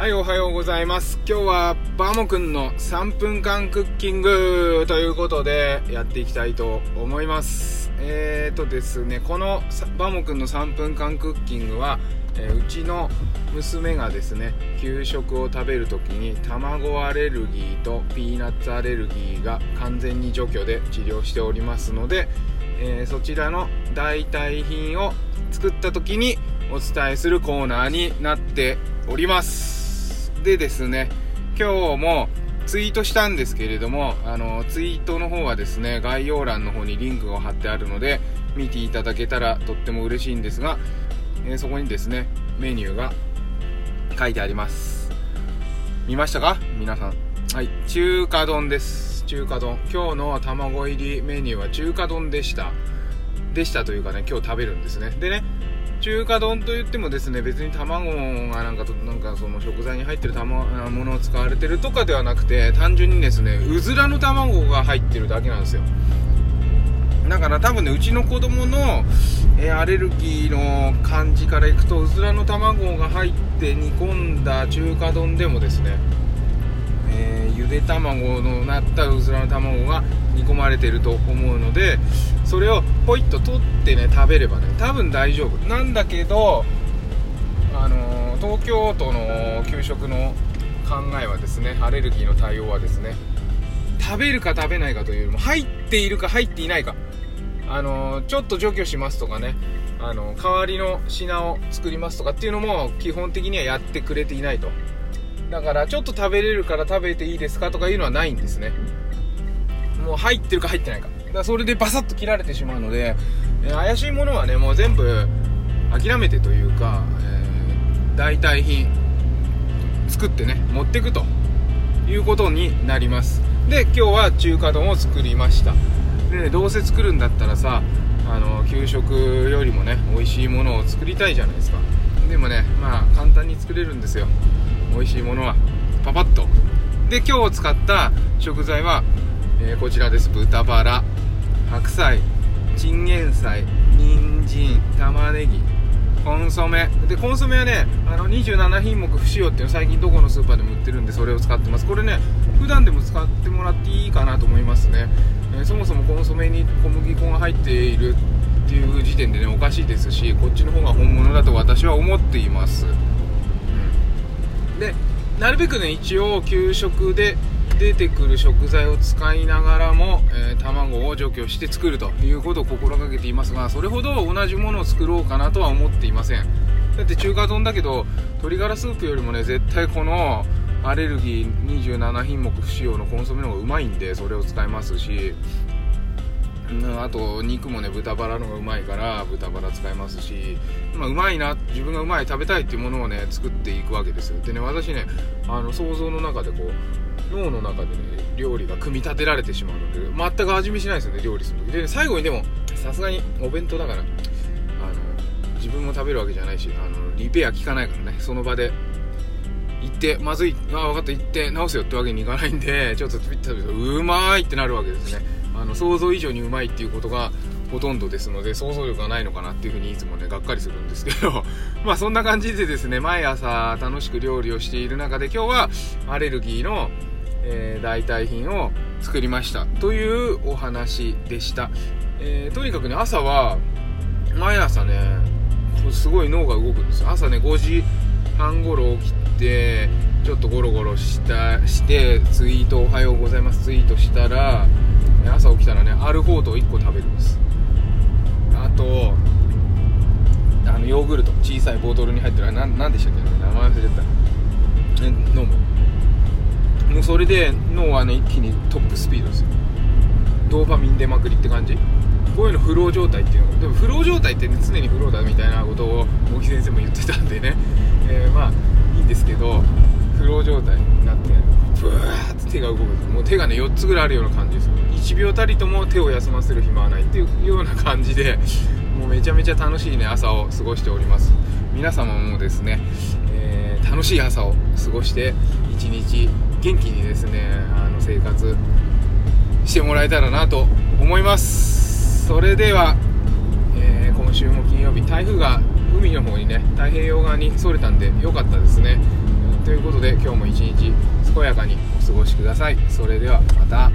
はい、おはようございます。今日はバモくんの3分間クッキングということでやっていきたいと思います。ですね、このバモくんの3分間クッキングは、うちの娘がですね、給食を食べるときに卵アレルギーとピーナッツアレルギーが完全に除去で治療しておりますので、そちらの代替品を作ったときにお伝えするコーナーになっております。でですね、今日もツイートしたんですけれども、ツイートの方はですね、概要欄の方にリンクが貼ってあるので見ていただけたらとっても嬉しいんですが、そこにですね、メニューが書いてあります。見ましたか皆さん。はい、中華丼です。中華丼、今日の卵入りメニューは中華丼でしたというかね、今日食べるんですね。でね、中華丼といってもですね、別に卵がなんかその食材に入ってるものを使われてるとかではなくて、単純にですね、うずらの卵が入ってるだけなんですよ。だから多分ね、うちの子供のアレルギーの感じからいくと、うずらの卵が入って煮込んだ中華丼でもですね、ゆで卵のなったうずらの卵が煮込まれてると思うので、それをポイッと取ってね、食べればね、多分大丈夫なんだけど、東京都の給食の考えはですね、アレルギーの対応はですね、食べるか食べないかというよりも、入っているか入っていないか、ちょっと除去しますとかね、代わりの品を作りますとかっていうのも基本的にはやってくれていないと。だからちょっと食べれるから食べていいですかとかいうのはないんですね。もう入ってるか入ってないか、だからそれでバサッと切られてしまうので、怪しいものはね、もう全部諦めてというか、代替品作ってね、持っていくということになります。で、今日は中華丼を作りました。でね、どうせ作るんだったらさ、給食よりもね、美味しいものを作りたいじゃないですか。でもね、まあ簡単に作れるんですよ、美味しいものはパパッと。で、今日使った食材は、こちらです。豚バラ、白菜、チンゲン菜、人参、玉ねぎ、コンソメで、コンソメはね、27品目不使用っていうの、最近どこのスーパーでも売ってるんで、それを使ってます。これね、普段でも使ってもらっていいかなと思いますね。そもそもコンソメに小麦粉が入っているっていう時点でね、おかしいですし、こっちの方が本物だと私は思っています。で、なるべくね、一応給食で出てくる食材を使いながらも、卵を除去して作るということを心がけていますが、それほど同じものを作ろうかなとは思っていません。だって中華丼だけど、鶏ガラスープよりもね、絶対このアレルギー27品目不使用のコンソメの方がうまいんで、それを使いますし、あと肉もね、豚バラの方がうまいから豚バラ使いますし、うまいな、自分がうまい、食べたいっていうものをね、作っていくわけですよ。でね、私ね、想像の中でこう、脳の中でね、料理が組み立てられてしまうので、全く味見しないですよね、料理する時で。最後にでも、さすがにお弁当だから自分も食べるわけじゃないし、リペア効かないからね、その場で行って、まずい、分かった、行って直すよってわけにいかないんで、ちょっと食べてうまいってなるわけですね。想像以上にうまいっていうことがほとんどですので、想像力がないのかなっていうふうにいつもね、がっかりするんですけどまあそんな感じでですね、毎朝楽しく料理をしている中で、今日はアレルギーの、代替品を作りましたというお話でした。とにかくね、朝は毎朝ね、すごい脳が動くんですよ。朝ね、5時半頃起きて、ちょっとゴロゴロしてツイート、おはようございますツイートしたら、朝起きたらね、アルフォートを1個食べるんです。あとヨーグルト、小さいボトルに入ってる、何でしたっけ、名前忘れてた、飲む。もうそれで脳はね、一気にトップスピードですよ。ドーパミン出まくりって感じ。こういうのフロー状態っていうの。でもフロー状態って、ね、常にフローだみたいなことを茂木先生も言ってたんでね、まあいいんですけど、フロー状態になってブワーッと手が動く。もう手がね、4つぐらいあるような感じですよ。1秒たりとも手を休ませる暇はないっていうような感じで、もうめちゃめちゃ楽しいね、朝を過ごしております。皆様もですね、楽しい朝を過ごして、一日元気にですね、生活してもらえたらなと思います。それでは、今週も金曜日、台風が海の方にね、太平洋側にそれたんでよかったですね。ということで今日も一日健やかにお過ごしください。それではまた。